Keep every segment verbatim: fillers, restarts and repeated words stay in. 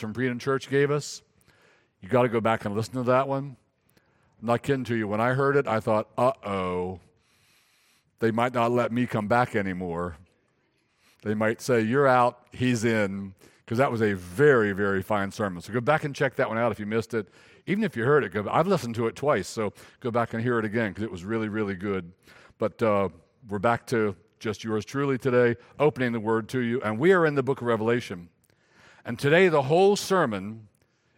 from Freedom Church gave us. You got to go back and listen to that one. I'm not kidding to you. When I heard it, I thought, uh-oh, they might not let me come back anymore. They might say, you're out, he's in, because that was a very, very fine sermon. So go back and check that one out if you missed it. Even if you heard it, go, I've listened to it twice, so go back and hear it again because it was really, really good. But uh, we're back to just yours truly today, opening the Word to you, and we are in the Book of Revelation. And today the whole sermon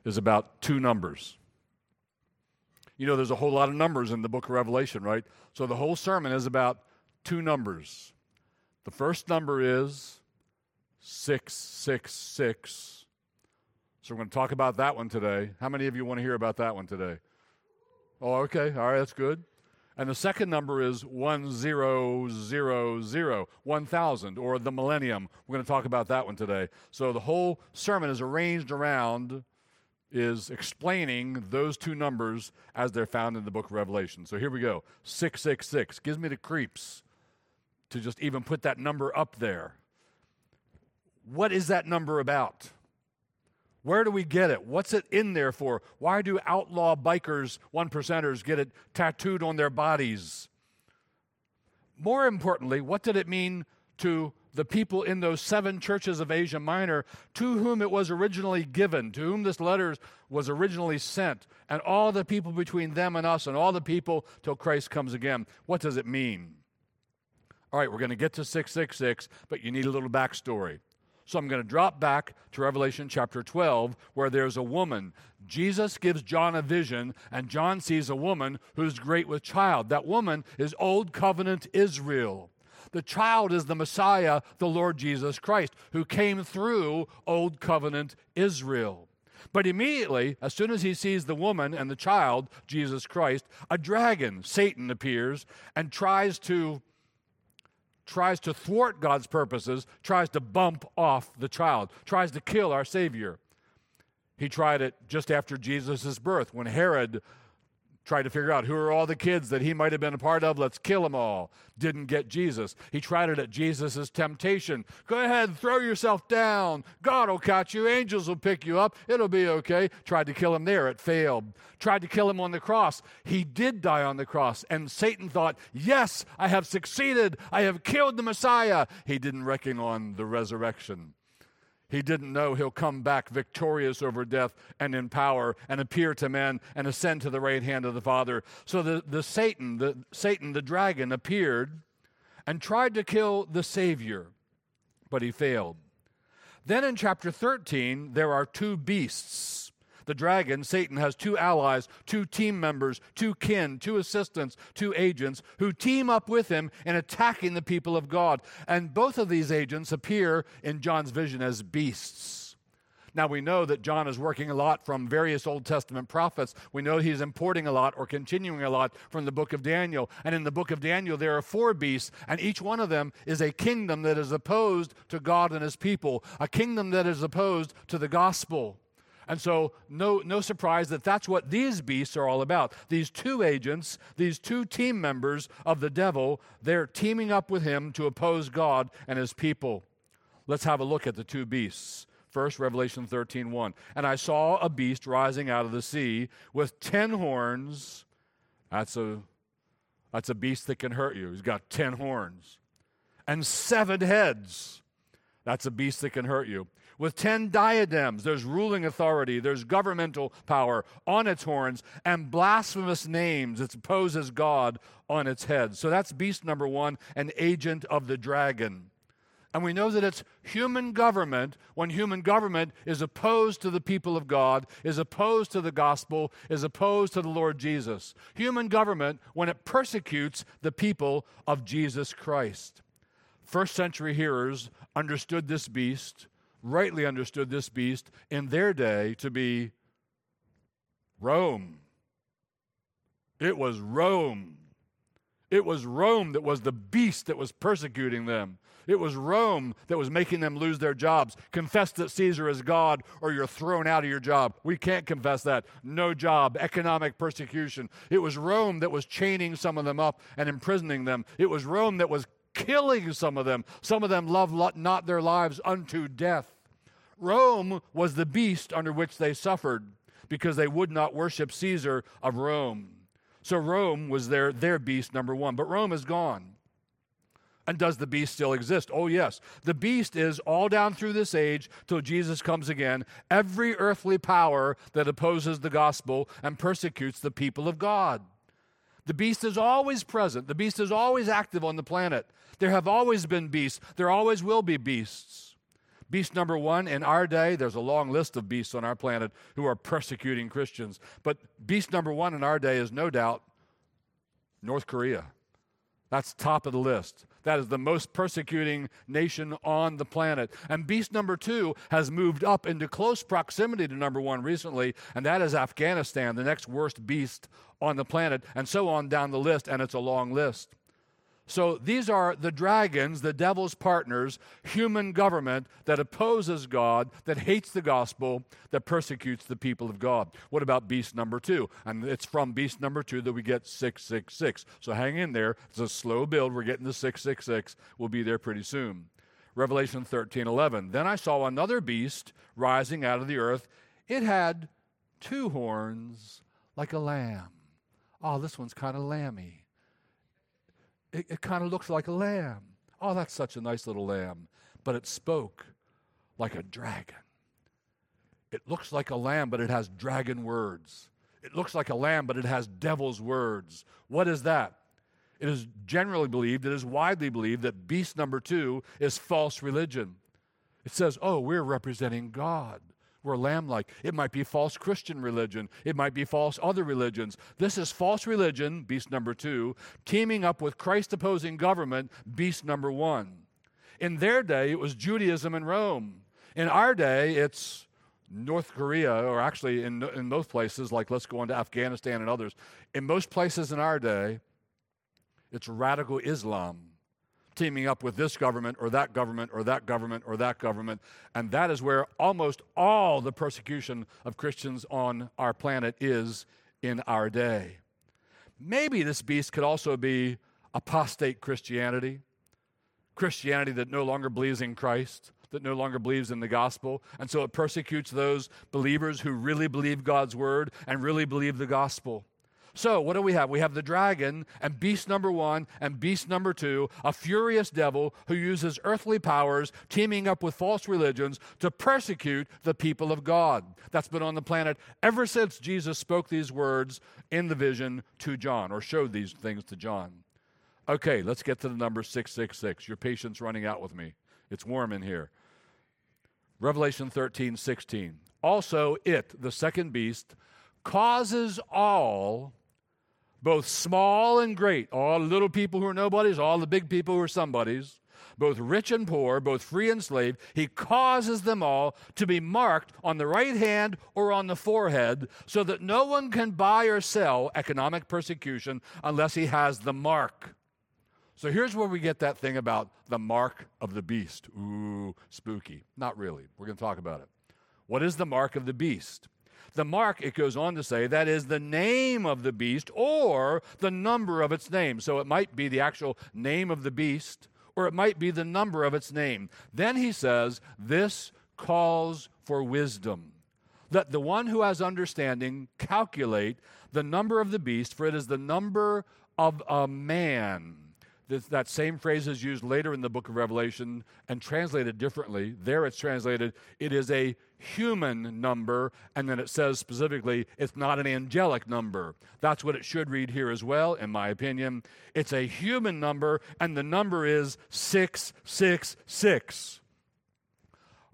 is about two numbers. You know, there's a whole lot of numbers in the Book of Revelation, right? So the whole sermon is about two numbers. The first number is six six six. So we're going to talk about that one today. How many of you want to hear about that one today? Oh, okay. All right, that's good. And the second number is one thousand, one thousand, or the millennium. We're going to talk about that one today. So the whole sermon is arranged around is explaining those two numbers as they're found in the Book of Revelation. So here we go. six six six gives me the creeps to just even put that number up there. What is that number about? Where do we get it? What's it in there for? Why do outlaw bikers, one percenters, get it tattooed on their bodies? More importantly, what did it mean to the people in those seven churches of Asia Minor to whom it was originally given, to whom this letter was originally sent, and all the people between them and us and all the people till Christ comes again? What does it mean? All right, we're going to get to six six six, but you need a little backstory. So I'm going to drop back to Revelation chapter twelve, where there's a woman. Jesus gives John a vision, and John sees a woman who's great with child. That woman is Old Covenant Israel. The child is the Messiah, the Lord Jesus Christ, who came through Old Covenant Israel. But immediately, as soon as he sees the woman and the child, Jesus Christ, a dragon, Satan, appears and tries to tries to thwart God's purposes, tries to bump off the child, tries to kill our Savior. He tried it just after Jesus' birth, when Herod tried to figure out who are all the kids that he might have been a part of, let's kill them all. Didn't get Jesus. He tried it at Jesus' temptation. Go ahead, throw yourself down. God will catch you. Angels will pick you up. It'll be okay. Tried to kill him there. It failed. Tried to kill him on the cross. He did die on the cross. And Satan thought, yes, I have succeeded. I have killed the Messiah. He didn't reckon on the resurrection. He didn't know he'll come back victorious over death and in power and appear to men and ascend to the right hand of the Father. So the, the Satan, the Satan, the dragon, appeared and tried to kill the Savior, but he failed. Then in chapter thirteen, there are two beasts. The dragon, Satan, has two allies, two team members, two kin, two assistants, two agents who team up with him in attacking the people of God. And both of these agents appear in John's vision as beasts. Now we know that John is working a lot from various Old Testament prophets. We know he's importing a lot or continuing a lot from the book of Daniel. And in the book of Daniel, there are four beasts, and each one of them is a kingdom that is opposed to God and his people, a kingdom that is opposed to the gospel. And so no no surprise that that's what these beasts are all about. These two agents, these two team members of the devil, they're teaming up with him to oppose God and his people. Let's have a look at the two beasts. First, Revelation thirteen one. And I saw a beast rising out of the sea with ten horns. That's a, that's a beast that can hurt you. He's got ten horns. And seven heads. That's a beast that can hurt you. With ten diadems, there's ruling authority, there's governmental power on its horns, and blasphemous names. It opposes God on its head. So that's beast number one, an agent of the dragon. And we know that it's human government when human government is opposed to the people of God, is opposed to the gospel, is opposed to the Lord Jesus. Human government when it persecutes the people of Jesus Christ. First century hearers understood this beast, rightly understood this beast in their day to be Rome. It was Rome. It was Rome that was the beast that was persecuting them. It was Rome that was making them lose their jobs. Confess that Caesar is God or you're thrown out of your job. We can't confess that. No job, economic persecution. It was Rome that was chaining some of them up and imprisoning them. It was Rome that was killing some of them. Some of them love not their lives unto death. Rome was the beast under which they suffered because they would not worship Caesar of Rome. So Rome was their, their beast, number one. But Rome is gone. And does the beast still exist? Oh, yes. The beast is all down through this age till Jesus comes again. Every earthly power that opposes the gospel and persecutes the people of God. The beast is always present. The beast is always active on the planet. There have always been beasts. There always will be beasts. Beast number one, in our day, there's a long list of beasts on our planet who are persecuting Christians. But beast number one in our day is no doubt North Korea. That's top of the list. That is the most persecuting nation on the planet. And beast number two has moved up into close proximity to number one recently, and that is Afghanistan, the next worst beast on the planet, and so on down the list, and it's a long list. So these are the dragons, the devil's partners, human government that opposes God, that hates the gospel, that persecutes the people of God. What about beast number two? And it's from beast number two that we get six six six. So hang in there. It's a slow build. We're getting to six six six. We'll be there pretty soon. Revelation thirteen eleven. Then I saw another beast rising out of the earth. It had two horns like a lamb. Oh, this one's kind of lammy. It, it kind of looks like a lamb. Oh, that's such a nice little lamb. But it spoke like a dragon. It looks like a lamb, but it has dragon words. It looks like a lamb, but it has devil's words. What is that? It is generally believed, it is widely believed that beast number two is false religion. It says, oh, we're representing God. We're lamb-like. It might be false Christian religion. It might be false other religions. This is false religion, beast number two, teaming up with Christ-opposing government, beast number one. In their day, it was Judaism in Rome. In our day, it's North Korea, or actually in, in most places, like let's go on to Afghanistan and others. In most places in our day, it's radical Islam. Teaming up with this government or that government or that government or that government. And that is where almost all the persecution of Christians on our planet is in our day. Maybe this beast could also be apostate Christianity, Christianity that no longer believes in Christ, that no longer believes in the gospel. And so it persecutes those believers who really believe God's word and really believe the gospel. So what do we have? We have the dragon and beast number one and beast number two, a furious devil who uses earthly powers, teaming up with false religions to persecute the people of God. That's been on the planet ever since Jesus spoke these words in the vision to John, or showed these things to John. Okay, let's get to the number six six six. Your patience running out with me. It's warm in here. Revelation thirteen sixteen. Also it, the second beast, causes all, both small and great, all little people who are nobodies, all the big people who are somebodies, both rich and poor, both free and slave, he causes them all to be marked on the right hand or on the forehead so that no one can buy or sell economic persecution unless he has the mark. So here's where we get that thing about the mark of the beast. Ooh, spooky. Not really. We're going to talk about it. What is the mark of the beast? The mark, it goes on to say, that is the name of the beast or the number of its name. So it might be the actual name of the beast or it might be the number of its name. Then he says, this calls for wisdom. Let the one who has understanding calculate the number of the beast, for it is the number of a man. This, that same phrase is used later in the book of Revelation and translated differently. There it's translated, it is a human number, and then it says specifically, it's not an angelic number. That's what it should read here as well, in my opinion. It's a human number, and the number is six six six.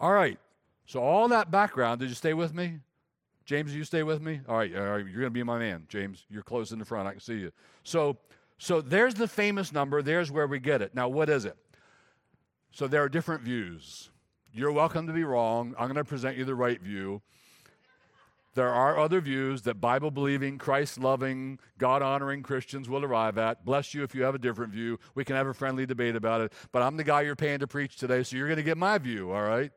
All right, so all that background, did you stay with me? James, did you stay with me? All right, all right, you're going to be my man, James. You're close in the front, I can see you. So, So there's the famous number. There's where we get it. Now, what is it? So there are different views. You're welcome to be wrong. I'm going to present you the right view. There are other views that Bible-believing, Christ-loving, God-honoring Christians will arrive at. Bless you if you have a different view. We can have a friendly debate about it. But I'm the guy you're paying to preach today, so you're going to get my view, all right?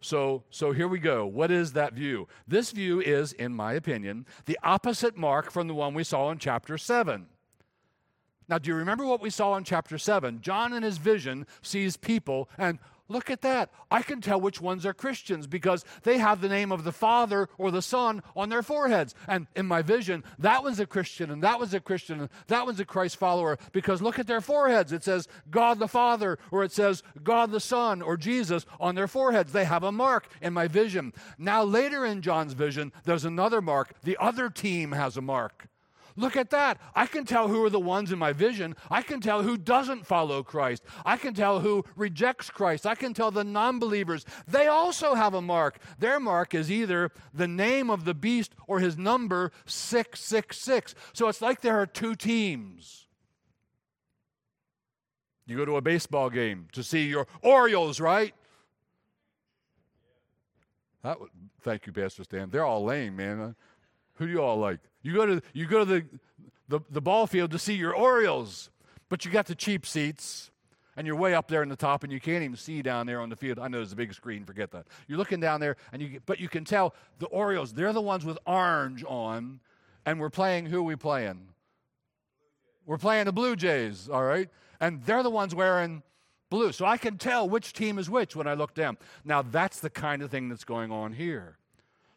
So, so here we go. What is that view? This view is, in my opinion, the opposite mark from the one we saw in chapter seven. Now, do you remember what we saw in chapter seven? John in his vision sees people and, Look at that. I can tell which ones are Christians because they have the name of the Father or the Son on their foreheads. And in my vision, that one's a Christian, and that one's a Christian, and that one's a Christ follower, because look at their foreheads. It says God the Father, or it says God the Son, or Jesus on their foreheads. They have a mark in my vision. Now later in John's vision, there's another mark. The other team has a mark. Look at that. I can tell who are the ones in my vision. I can tell who doesn't follow Christ. I can tell who rejects Christ. I can tell the non-believers. They also have a mark. Their mark is either the name of the beast or his number, six six six. So it's like there are two teams. You go to a baseball game to see your Orioles, right? That would, thank you, Pastor Stan. They're all lame, man. Who do you all like? You go to you go to the, the the ball field to see your Orioles, but you got the cheap seats, and you're way up there in the top, and you can't even see down there on the field. I know there's a big screen. Forget that. You're looking down there, and you but you can tell the Orioles. They're the ones with orange on, and we're playing. Who are we playing? We're playing the Blue Jays. All right, and they're the ones wearing blue. So I can tell which team is which when I look down. Now that's the kind of thing that's going on here.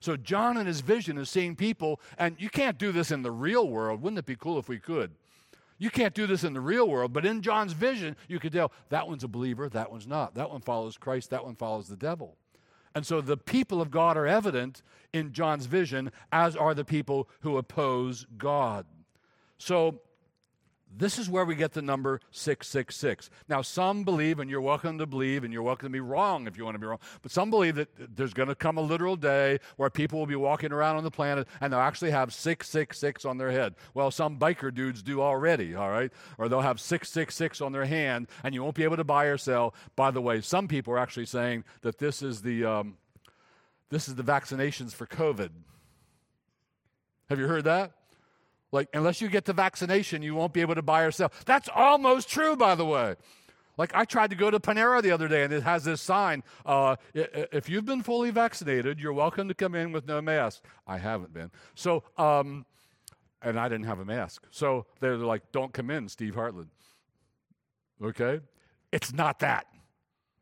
So John in his vision is seeing people, and you can't do this in the real world. Wouldn't it be cool if we could? You can't do this in the real world, but in John's vision, you could tell that one's a believer, that one's not. That one follows Christ, that one follows the devil. And so the people of God are evident in John's vision, as are the people who oppose God. So this is where we get the number six six six. Now, some believe, and you're welcome to believe, and you're welcome to be wrong if you want to be wrong, but some believe that there's going to come a literal day where people will be walking around on the planet and they'll actually have six six six on their head. Well, some biker dudes do already, all right? Or they'll have six six six on their hand, and you won't be able to buy or sell. By the way, some people are actually saying that this is the um, this is the vaccinations for COVID. Have you heard that? Like, unless you get the vaccination, you won't be able to buy or sell. That's almost true, by the way. Like, I tried to go to Panera the other day, and it has this sign, uh, if you've been fully vaccinated, you're welcome to come in with no mask. I haven't been. So, um, and I didn't have a mask. So they're like, don't come in, Steve Hartland. Okay? It's not that.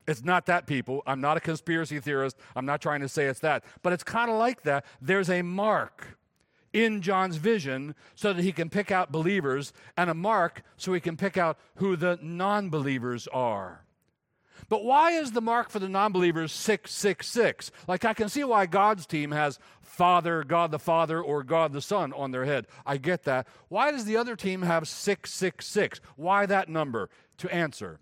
It's not that, people. I'm not a conspiracy theorist. I'm not trying to say it's that. But it's kind of like that. There's a mark in John's vision so that he can pick out believers, and a mark so he can pick out who the non-believers are. But why is the mark for the non-believers six six six? Like, I can see why God's team has Father, God the Father, or God the Son on their head. I get that. Why does the other team have six six six? Why that number? To answer,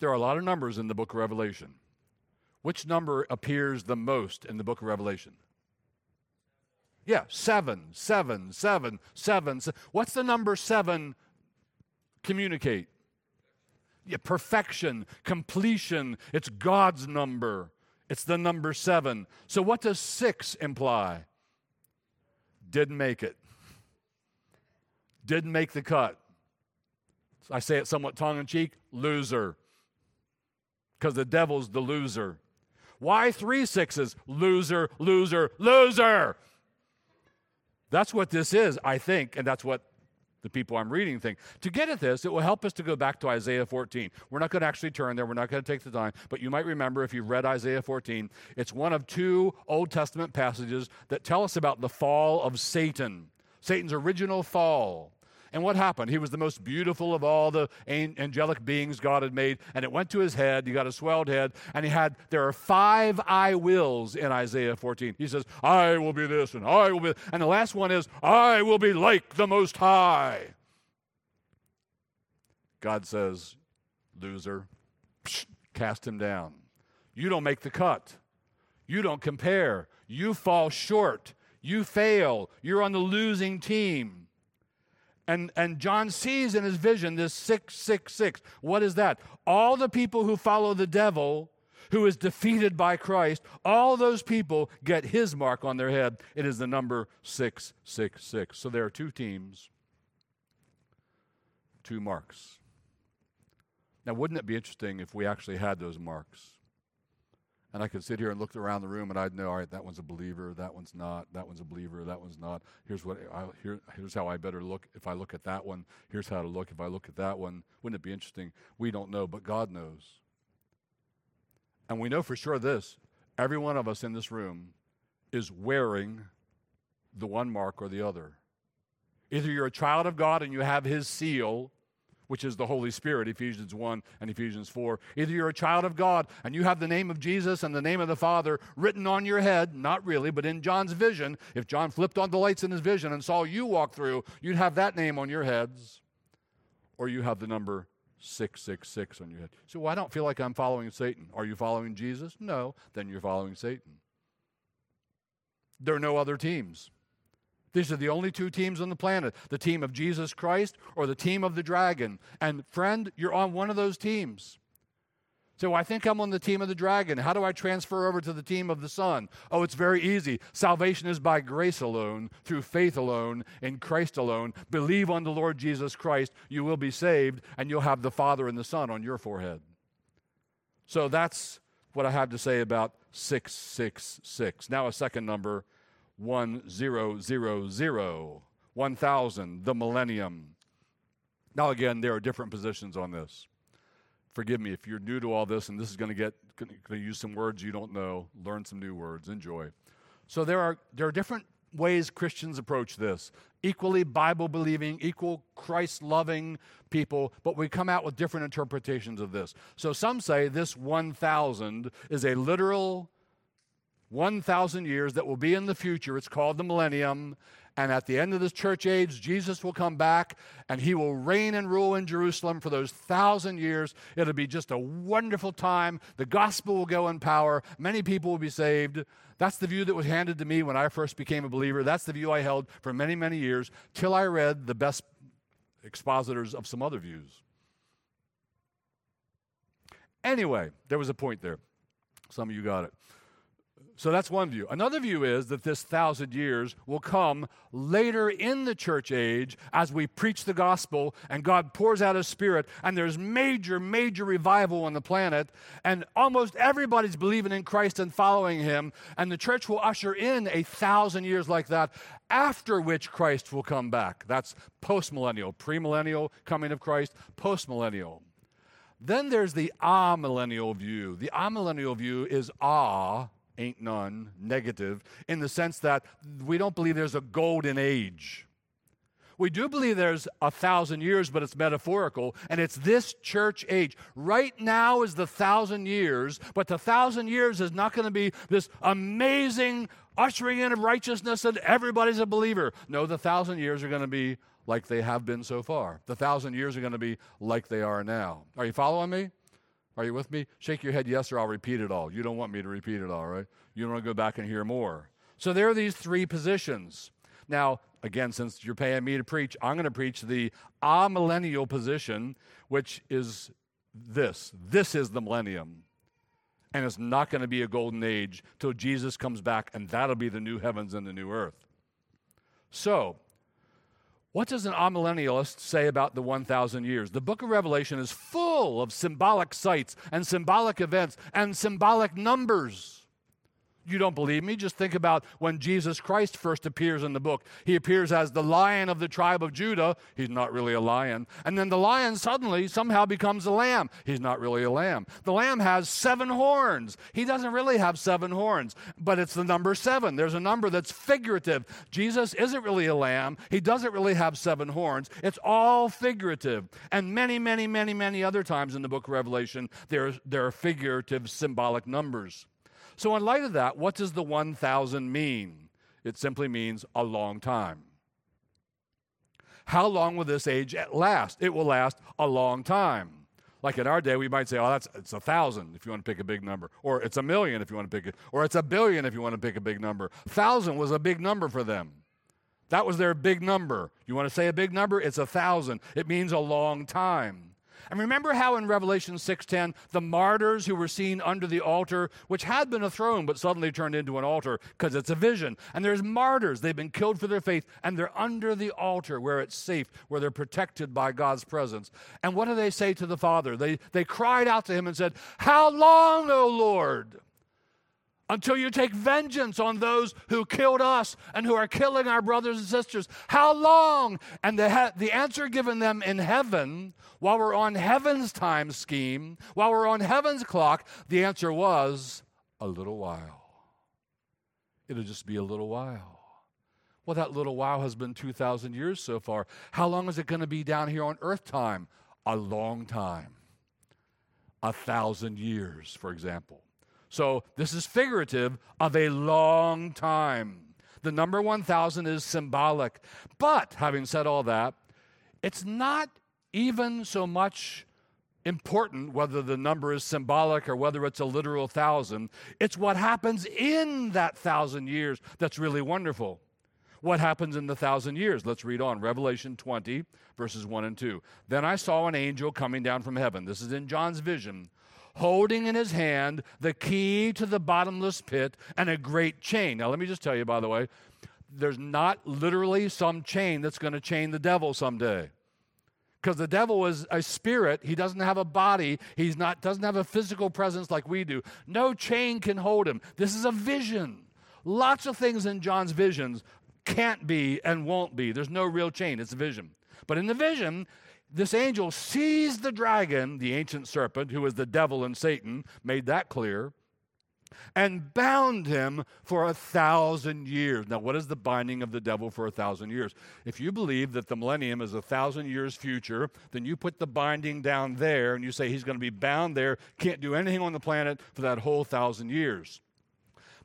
there are a lot of numbers in the book of Revelation. Which number appears the most in the book of Revelation? Yeah, seven, seven, seven, seven. What's the number seven communicate? Yeah, perfection, completion. It's God's number. It's the number seven. So what does six imply? Didn't make it. Didn't make the cut. I say it somewhat tongue-in-cheek, loser. Because the devil's the loser. Why three sixes? Loser, loser, loser. That's what this is, I think, and that's what the people I'm reading think. To get at this, it will help us to go back to Isaiah fourteen. We're not going to actually turn there. We're not going to take the time. But you might remember, if you've read Isaiah fourteen, it's one of two Old Testament passages that tell us about the fall of Satan, Satan's original fall. And what happened? He was the most beautiful of all the angelic beings God had made, and it went to his head. He got a swelled head, and he had, there are five I wills in Isaiah fourteen. He says, I will be this, and I will be, and the last one is, I will be like the Most High. God says, loser, psh, cast him down. You don't make the cut. You don't compare. You fall short. You fail. You're on the losing team. And, and John sees in his vision this six six six. What is that? All the people who follow the devil, who is defeated by Christ, all those people get his mark on their head. It is the number six six six. So there are two teams, two marks. Now, wouldn't it be interesting if we actually had those marks? And I could sit here and look around the room, and I'd know, all right, that one's a believer, that one's not, that one's a believer, that one's not. Here's what I, here, here's how I better look if I look at that one. Here's how to look if I look at that one. Wouldn't it be interesting? We don't know, but God knows. And we know for sure this, every one of us in this room is wearing the one mark or the other. Either you're a child of God and you have his seal, which is the Holy Spirit, Ephesians one and Ephesians four. Either you're a child of God and you have the name of Jesus and the name of the Father written on your head, not really, but in John's vision. If John flipped on the lights in his vision and saw you walk through, you'd have that name on your heads. Or you have the number six six six on your head. So, well, I don't feel like I'm following Satan. Are you following Jesus? No. Then you're following Satan. There are no other teams. These are the only two teams on the planet, the team of Jesus Christ or the team of the dragon. And friend, you're on one of those teams. So I think I'm on the team of the dragon. How do I transfer over to the team of the Son? Oh, it's very easy. Salvation is by grace alone, through faith alone, in Christ alone. Believe on the Lord Jesus Christ, you will be saved, and you'll have the Father and the Son on your forehead. So that's what I have to say about six six six. Now a second number, one thousand, one thousand, the millennium. Now again, there are different positions on this. Forgive me if you're new to all this, and this is going to get going to use some words you don't know. Learn some new words. Enjoy. So there are there are different ways Christians approach this. Equally Bible-believing, equal Christ-loving people, but we come out with different interpretations of this. So some say this one thousand is a literal one thousand years that will be in the future. It's called the millennium. And at the end of this church age, Jesus will come back and he will reign and rule in Jerusalem for those thousand years. It'll be just a wonderful time. The gospel will go in power. Many people will be saved. That's the view that was handed to me when I first became a believer. That's the view I held for many, many years till I read the best expositors of some other views. Anyway, there was a point there. Some of you got it. So that's one view. Another view is that this thousand years will come later in the church age as we preach the gospel and God pours out his Spirit and there's major, major revival on the planet and almost everybody's believing in Christ and following him, and the church will usher in a thousand years like that, after which Christ will come back. That's postmillennial, premillennial coming of Christ, postmillennial. Then there's the amillennial view. The amillennial view is ah. ain't none, negative, in the sense that we don't believe there's a golden age. We do believe there's a thousand years, but it's metaphorical, and it's this church age. Right now is the thousand years, but the thousand years is not going to be this amazing ushering in of righteousness and everybody's a believer. No, the thousand years are going to be like they have been so far. The thousand years are going to be like they are now. Are you following me? Are you with me? Shake your head yes, or I'll repeat it all. You don't want me to repeat it all, right? You don't want to go back and hear more. So there are these three positions. Now, again, since you're paying me to preach, I'm going to preach the amillennial position, which is this. This is the millennium. And it's not going to be a golden age till Jesus comes back, and that'll be the new heavens and the new earth. So, what does an amillennialist say about the one thousand years? The book of Revelation is full of symbolic sites and symbolic events and symbolic numbers. You don't believe me? Just think about when Jesus Christ first appears in the book. He appears as the Lion of the tribe of Judah. He's not really a lion. And then the lion suddenly somehow becomes a lamb. He's not really a lamb. The lamb has seven horns. He doesn't really have seven horns, but it's the number seven. There's a number that's figurative. Jesus isn't really a lamb. He doesn't really have seven horns. It's all figurative. And many, many, many, many other times in the book of Revelation, there, there are figurative symbolic numbers. So in light of that, what does the one thousand mean? It simply means a long time. How long will this age last? It will last a long time. Like in our day, we might say, oh, that's it's one thousand if you want to pick a big number, or it's a million if you want to pick it, or it's a billion if you want to pick a big number. one thousand was a big number for them. That was their big number. You want to say a big number? It's one thousand. It means a long time. And remember how in Revelation six ten, the martyrs who were seen under the altar, which had been a throne but suddenly turned into an altar because it's a vision. And there's martyrs. They've been killed for their faith, and they're under the altar where it's safe, where they're protected by God's presence. And what do they say to the Father? They, they cried out to him and said, "How long, O Lord?" until you take vengeance on those who killed us and who are killing our brothers and sisters. How long? And the, ha- the answer given them in heaven, while we're on heaven's time scheme, while we're on heaven's clock, the answer was a little while. It'll just be a little while. Well, that little while has been two thousand years so far. How long is it going to be down here on earth time? A long time. A thousand years, for example. So this is figurative of a long time. The number one thousand is symbolic. But having said all that, it's not even so much important whether the number is symbolic or whether it's a literal thousand. It's what happens in that thousand years that's really wonderful. What happens in the thousand years? Let's read on. Revelation twenty, verses one and two. Then I saw an angel coming down from heaven. This is in John's vision. Holding in his hand the key to the bottomless pit and a great chain. Now, let me just tell you, by the way, there's not literally some chain that's going to chain the devil someday. Because the devil is a spirit. He doesn't have a body. He's not doesn't have a physical presence like we do. No chain can hold him. This is a vision. Lots of things in John's visions can't be and won't be. There's no real chain. It's a vision. But in the vision, this angel sees the dragon, the ancient serpent, who is the devil and Satan, made that clear, and bound him for a thousand years. Now, what is the binding of the devil for a thousand years? If you believe that the millennium is a thousand years future, then you put the binding down there, and you say he's going to be bound there, can't do anything on the planet for that whole thousand years.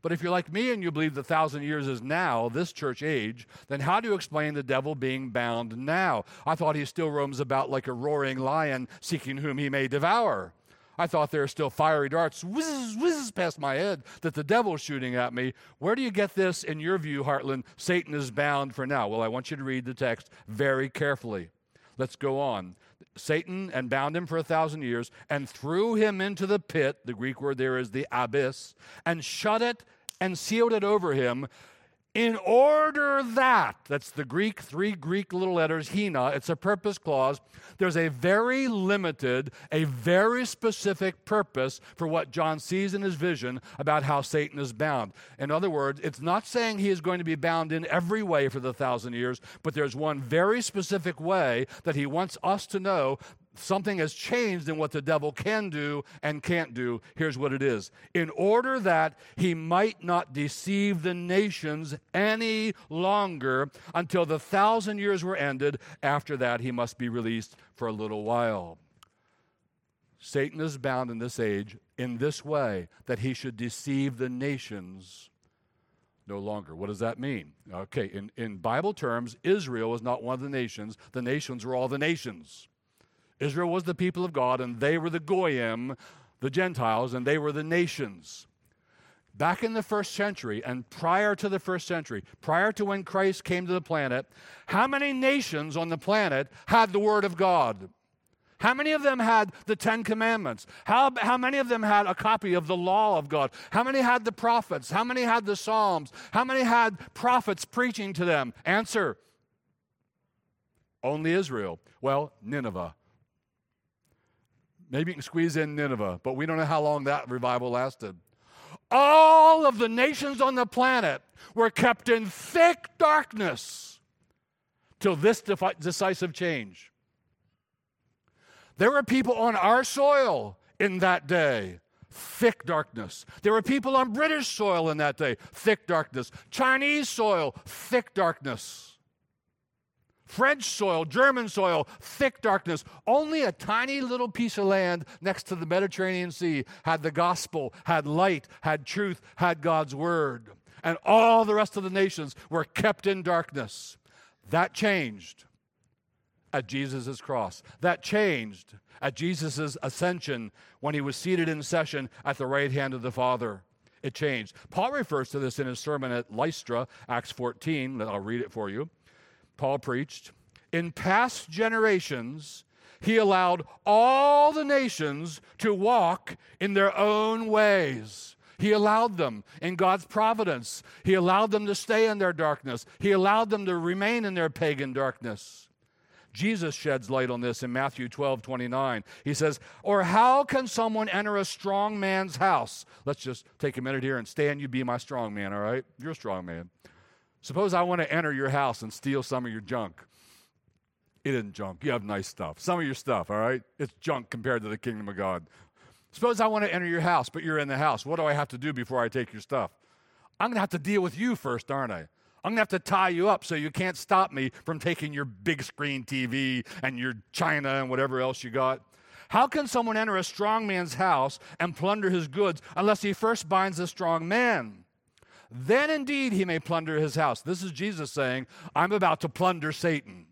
But if you're like me and you believe the thousand years is now, this church age, then how do you explain the devil being bound now? I thought he still roams about like a roaring lion seeking whom he may devour. I thought there are still fiery darts whizzes, whizzes past my head that the devil's shooting at me. Where do you get this in your view, Heartland? Satan is bound for now. Well, I want you to read the text very carefully. Let's go on. Satan, and bound him for a thousand years, and threw him into the pit, the Greek word there is the abyss, and shut it and sealed it over him in order that, that's the Greek, three Greek little letters, hina, it's a purpose clause. There's a very limited, a very specific purpose for what John sees in his vision about how Satan is bound. In other words, it's not saying he is going to be bound in every way for the thousand years, but there's one very specific way that he wants us to know something has changed in what the devil can do and can't do. Here's what it is. In order that he might not deceive the nations any longer until the thousand years were ended. After that, he must be released for a little while. Satan is bound in this age in this way, that he should deceive the nations no longer. What does that mean? Okay, in, in Bible terms, Israel is not one of the nations. The nations were all the nations. Israel was the people of God, and they were the Goyim, the Gentiles, and they were the nations. Back in the first century, and prior to the first century, prior to when Christ came to the planet, how many nations on the planet had the Word of God? How many of them had the Ten Commandments? How, how many of them had a copy of the law of God? How many had the prophets? How many had the Psalms? How many had prophets preaching to them? Answer, only Israel. Well, Nineveh. Maybe you can squeeze in Nineveh, but we don't know how long that revival lasted. All of the nations on the planet were kept in thick darkness till this defi- decisive change. There were people on our soil in that day, thick darkness. There were people on British soil in that day, thick darkness. Chinese soil, thick darkness. French soil, German soil, thick darkness. Only a tiny little piece of land next to the Mediterranean Sea had the gospel, had light, had truth, had God's word. And all the rest of the nations were kept in darkness. That changed at Jesus' cross. That changed at Jesus' ascension when he was seated in session at the right hand of the Father. It changed. Paul refers to this in his sermon at Lystra, Acts fourteen. I'll read it for you. Paul preached, in past generations, he allowed all the nations to walk in their own ways. He allowed them in God's providence. He allowed them to stay in their darkness. He allowed them to remain in their pagan darkness. Jesus sheds light on this in Matthew twelve twenty-nine. He says, or how can someone enter a strong man's house? Let's just take a minute here and Stan, you be my strong man, all right? You're a strong man. Suppose I want to enter your house and steal some of your junk. It isn't junk. You have nice stuff. Some of your stuff, all right? It's junk compared to the kingdom of God. Suppose I want to enter your house, but you're in the house. What do I have to do before I take your stuff? I'm going to have to deal with you first, aren't I? I'm going to have to tie you up so you can't stop me from taking your big screen T V and your china and whatever else you got. How can someone enter a strong man's house and plunder his goods unless he first binds the strong man? Then indeed he may plunder his house. This is Jesus saying, I'm about to plunder Satan.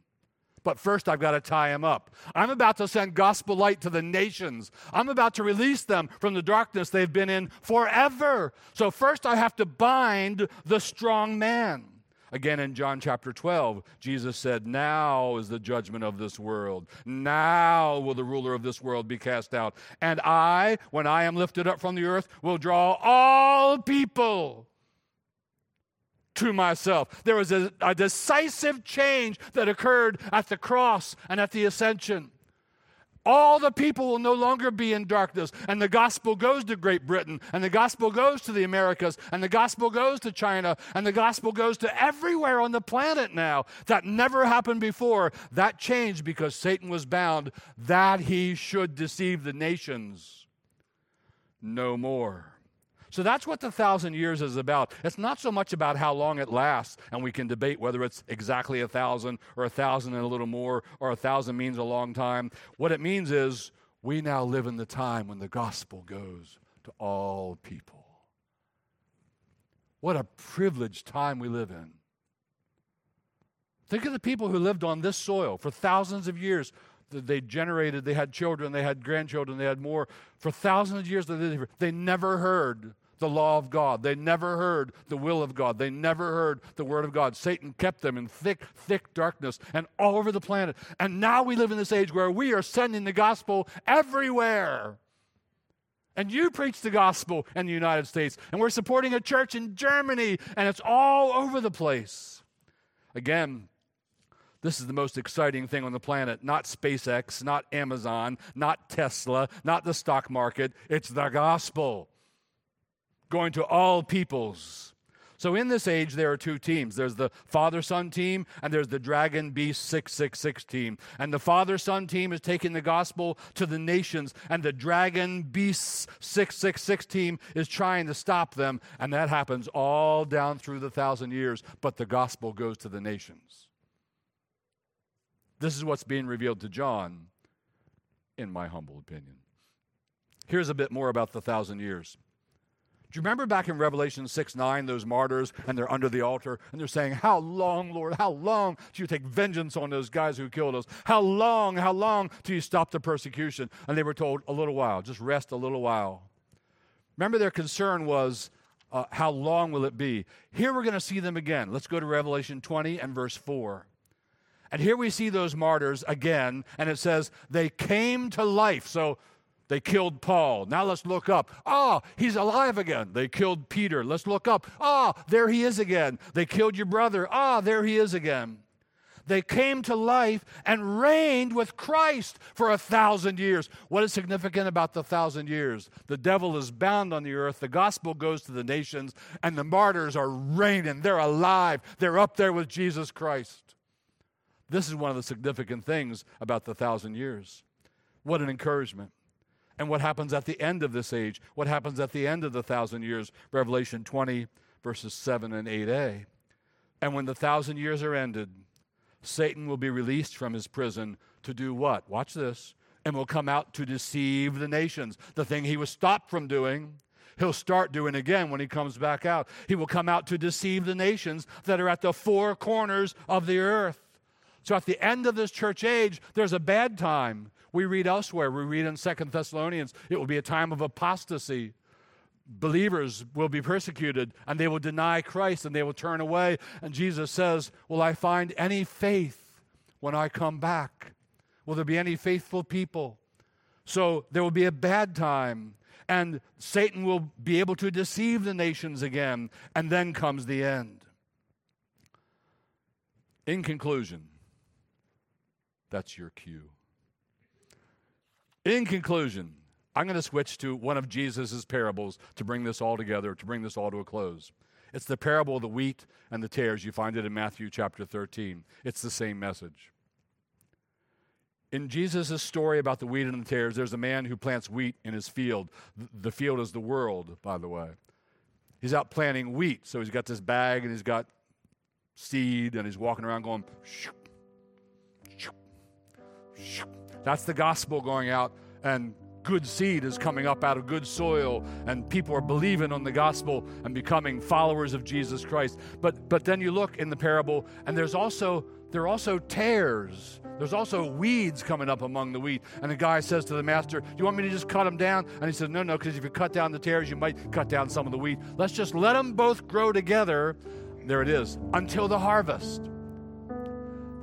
But first, I've got to tie him up. I'm about to send gospel light to the nations. I'm about to release them from the darkness they've been in forever. So first, I have to bind the strong man. Again, in John chapter twelve, Jesus said, now is the judgment of this world. Now will the ruler of this world be cast out. And I, when I am lifted up from the earth, will draw all people to myself. There was a, a decisive change that occurred at the cross and at the ascension. All the people will no longer be in darkness, and the gospel goes to Great Britain, and the gospel goes to the Americas, and the gospel goes to China, and the gospel goes to everywhere on the planet now. That never happened before. That changed because Satan was bound that he should deceive the nations no more. So that's what the thousand years is about. It's not so much about how long it lasts, and we can debate whether it's exactly a thousand or a thousand and a little more, or a thousand means a long time. What it means is we now live in the time when the gospel goes to all people. What a privileged time we live in. Think of the people who lived on this soil for thousands of years. They generated, they had children, they had grandchildren, they had more. For thousands of years, they never heard the law of God. They never heard the will of God. They never heard the word of God. Satan kept them in thick, thick darkness and all over the planet. And now we live in this age where we are sending the gospel everywhere. And you preach the gospel in the United States. And we're supporting a church in Germany. And it's all over the place. Again, this is the most exciting thing on the planet. Not SpaceX, not Amazon, not Tesla, not the stock market. It's the gospel going to all peoples. So in this age, there are two teams. There's the father-son team, and there's the dragon beast six six six team. And the father-son team is taking the gospel to the nations, and the dragon beast six six six team is trying to stop them. And that happens all down through the thousand years, but the gospel goes to the nations. This is what's being revealed to John, in my humble opinion. Here's a bit more about the thousand years. Do you remember back in Revelation six nine, those martyrs, and they're under the altar, and they're saying, how long, Lord, how long till you take vengeance on those guys who killed us? How long, how long till you stop the persecution? And they were told, a little while, just rest a little while. Remember their concern was, uh, how long will it be? Here we're going to see them again. Let's go to Revelation twenty and verse four. And here we see those martyrs again, and it says, they came to life. So they killed Paul. Now let's look up. Ah, oh, he's alive again. They killed Peter. Let's look up. Ah, oh, there he is again. They killed your brother. Ah, oh, there he is again. They came to life and reigned with Christ for a thousand years. What is significant about the thousand years? The devil is bound on the earth. The gospel goes to the nations, and the martyrs are reigning. They're alive. They're up there with Jesus Christ. This is one of the significant things about the thousand years. What an encouragement. And what happens at the end of this age? What happens at the end of the thousand years? Revelation twenty, verses seven and eight a. And when the thousand years are ended, Satan will be released from his prison to do what? Watch this. And will come out to deceive the nations. The thing he was stopped from doing, he'll start doing again when he comes back out. He will come out to deceive the nations that are at the four corners of the earth. So at the end of this church age, there's a bad time. We read elsewhere. We read in Second Thessalonians, it will be a time of apostasy. Believers will be persecuted, and they will deny Christ, and they will turn away. And Jesus says, will I find any faith when I come back? Will there be any faithful people? So there will be a bad time, and Satan will be able to deceive the nations again, and then comes the end. In conclusion, That's your cue. In conclusion, I'm going to switch to one of Jesus' parables to bring this all together, to bring this all to a close. It's the parable of the wheat and the tares. You find it in Matthew chapter thirteen. It's the same message. In Jesus' story about the wheat and the tares, there's a man who plants wheat in his field. The field is the world, by the way. He's out planting wheat, so he's got this bag and he's got seed, and he's walking around going, shoop, shoop, shoop. That's the gospel going out, and good seed is coming up out of good soil, and people are believing on the gospel and becoming followers of Jesus Christ. But but then you look in the parable, and there's also there are also tares. There's also weeds coming up among the wheat. And the guy says to the master, do you want me to just cut them down? And he says, no, no, because if you cut down the tares, you might cut down some of the wheat. Let's just let them both grow together. There it is, until the harvest.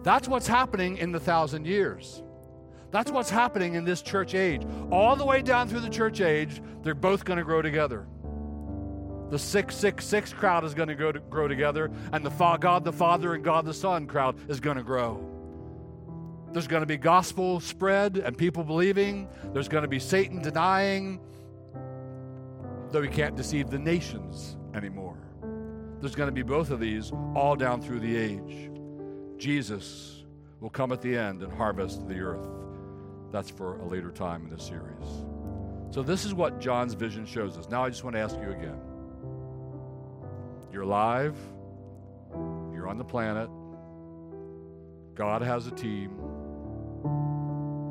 That's what's happening in the thousand years. That's what's happening in this church age. All the way down through the church age, they're both going to grow together. The six six six crowd is going to grow, to grow together, and the fa- God the Father and God the Son crowd is going to grow. There's going to be gospel spread and people believing. There's going to be Satan denying, though he can't deceive the nations anymore. There's going to be both of these all down through the age. Jesus will come at the end and harvest the earth. That's for a later time in this series. So this is what John's vision shows us. Now I just want to ask you again. You're alive. You're on the planet. God has a team.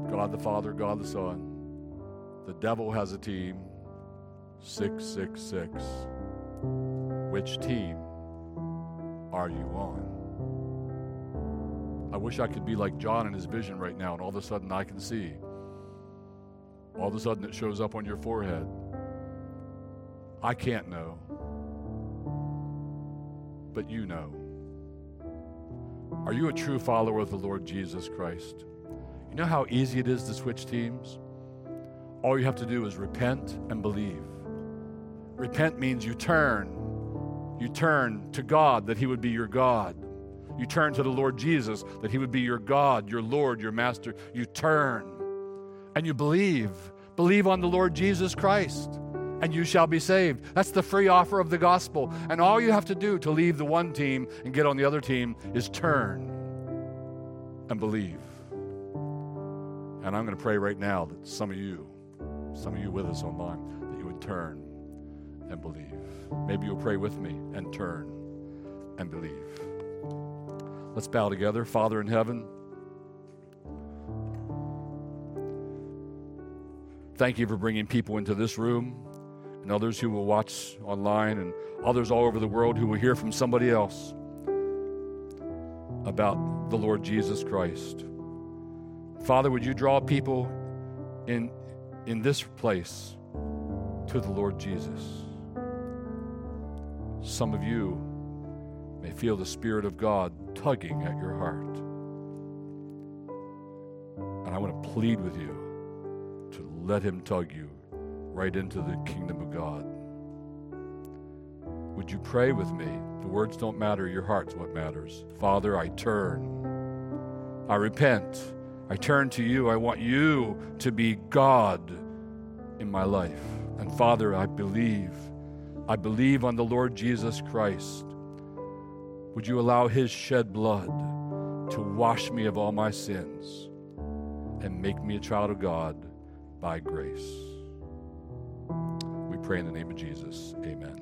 God the Father, God the Son. The devil has a team. six six six. Which team are you on? I wish I could be like John in his vision right now, and all of a sudden I can see. All of a sudden it shows up on your forehead. I can't know, but you know. Are you a true follower of the Lord Jesus Christ? You know how easy it is to switch teams? All you have to do is repent and believe. Repent means you turn. You turn to God that he would be your God. You turn to the Lord Jesus that he would be your God, your Lord, your Master. You turn and you believe. Believe on the Lord Jesus Christ, and you shall be saved. That's the free offer of the gospel. And all you have to do to leave the one team and get on the other team is turn and believe. And I'm going to pray right now that some of you, some of you with us online, that you would turn and believe. Maybe you'll pray with me and turn and believe. Let's bow together. Father in heaven, thank you for bringing people into this room, and others who will watch online, and others all over the world who will hear from somebody else about the Lord Jesus Christ. Father, would you draw people in, in this place to the Lord Jesus? Some of you may feel the Spirit of God tugging at your heart. And I want to plead with you to let him tug you right into the kingdom of God. Would you pray with me? The words don't matter. Your heart's what matters. Father, I turn. I repent. I turn to you. I want you to be God in my life. And Father, I believe. I believe on the Lord Jesus Christ. Would you allow his shed blood to wash me of all my sins and make me a child of God by grace? We pray in the name of Jesus. Amen.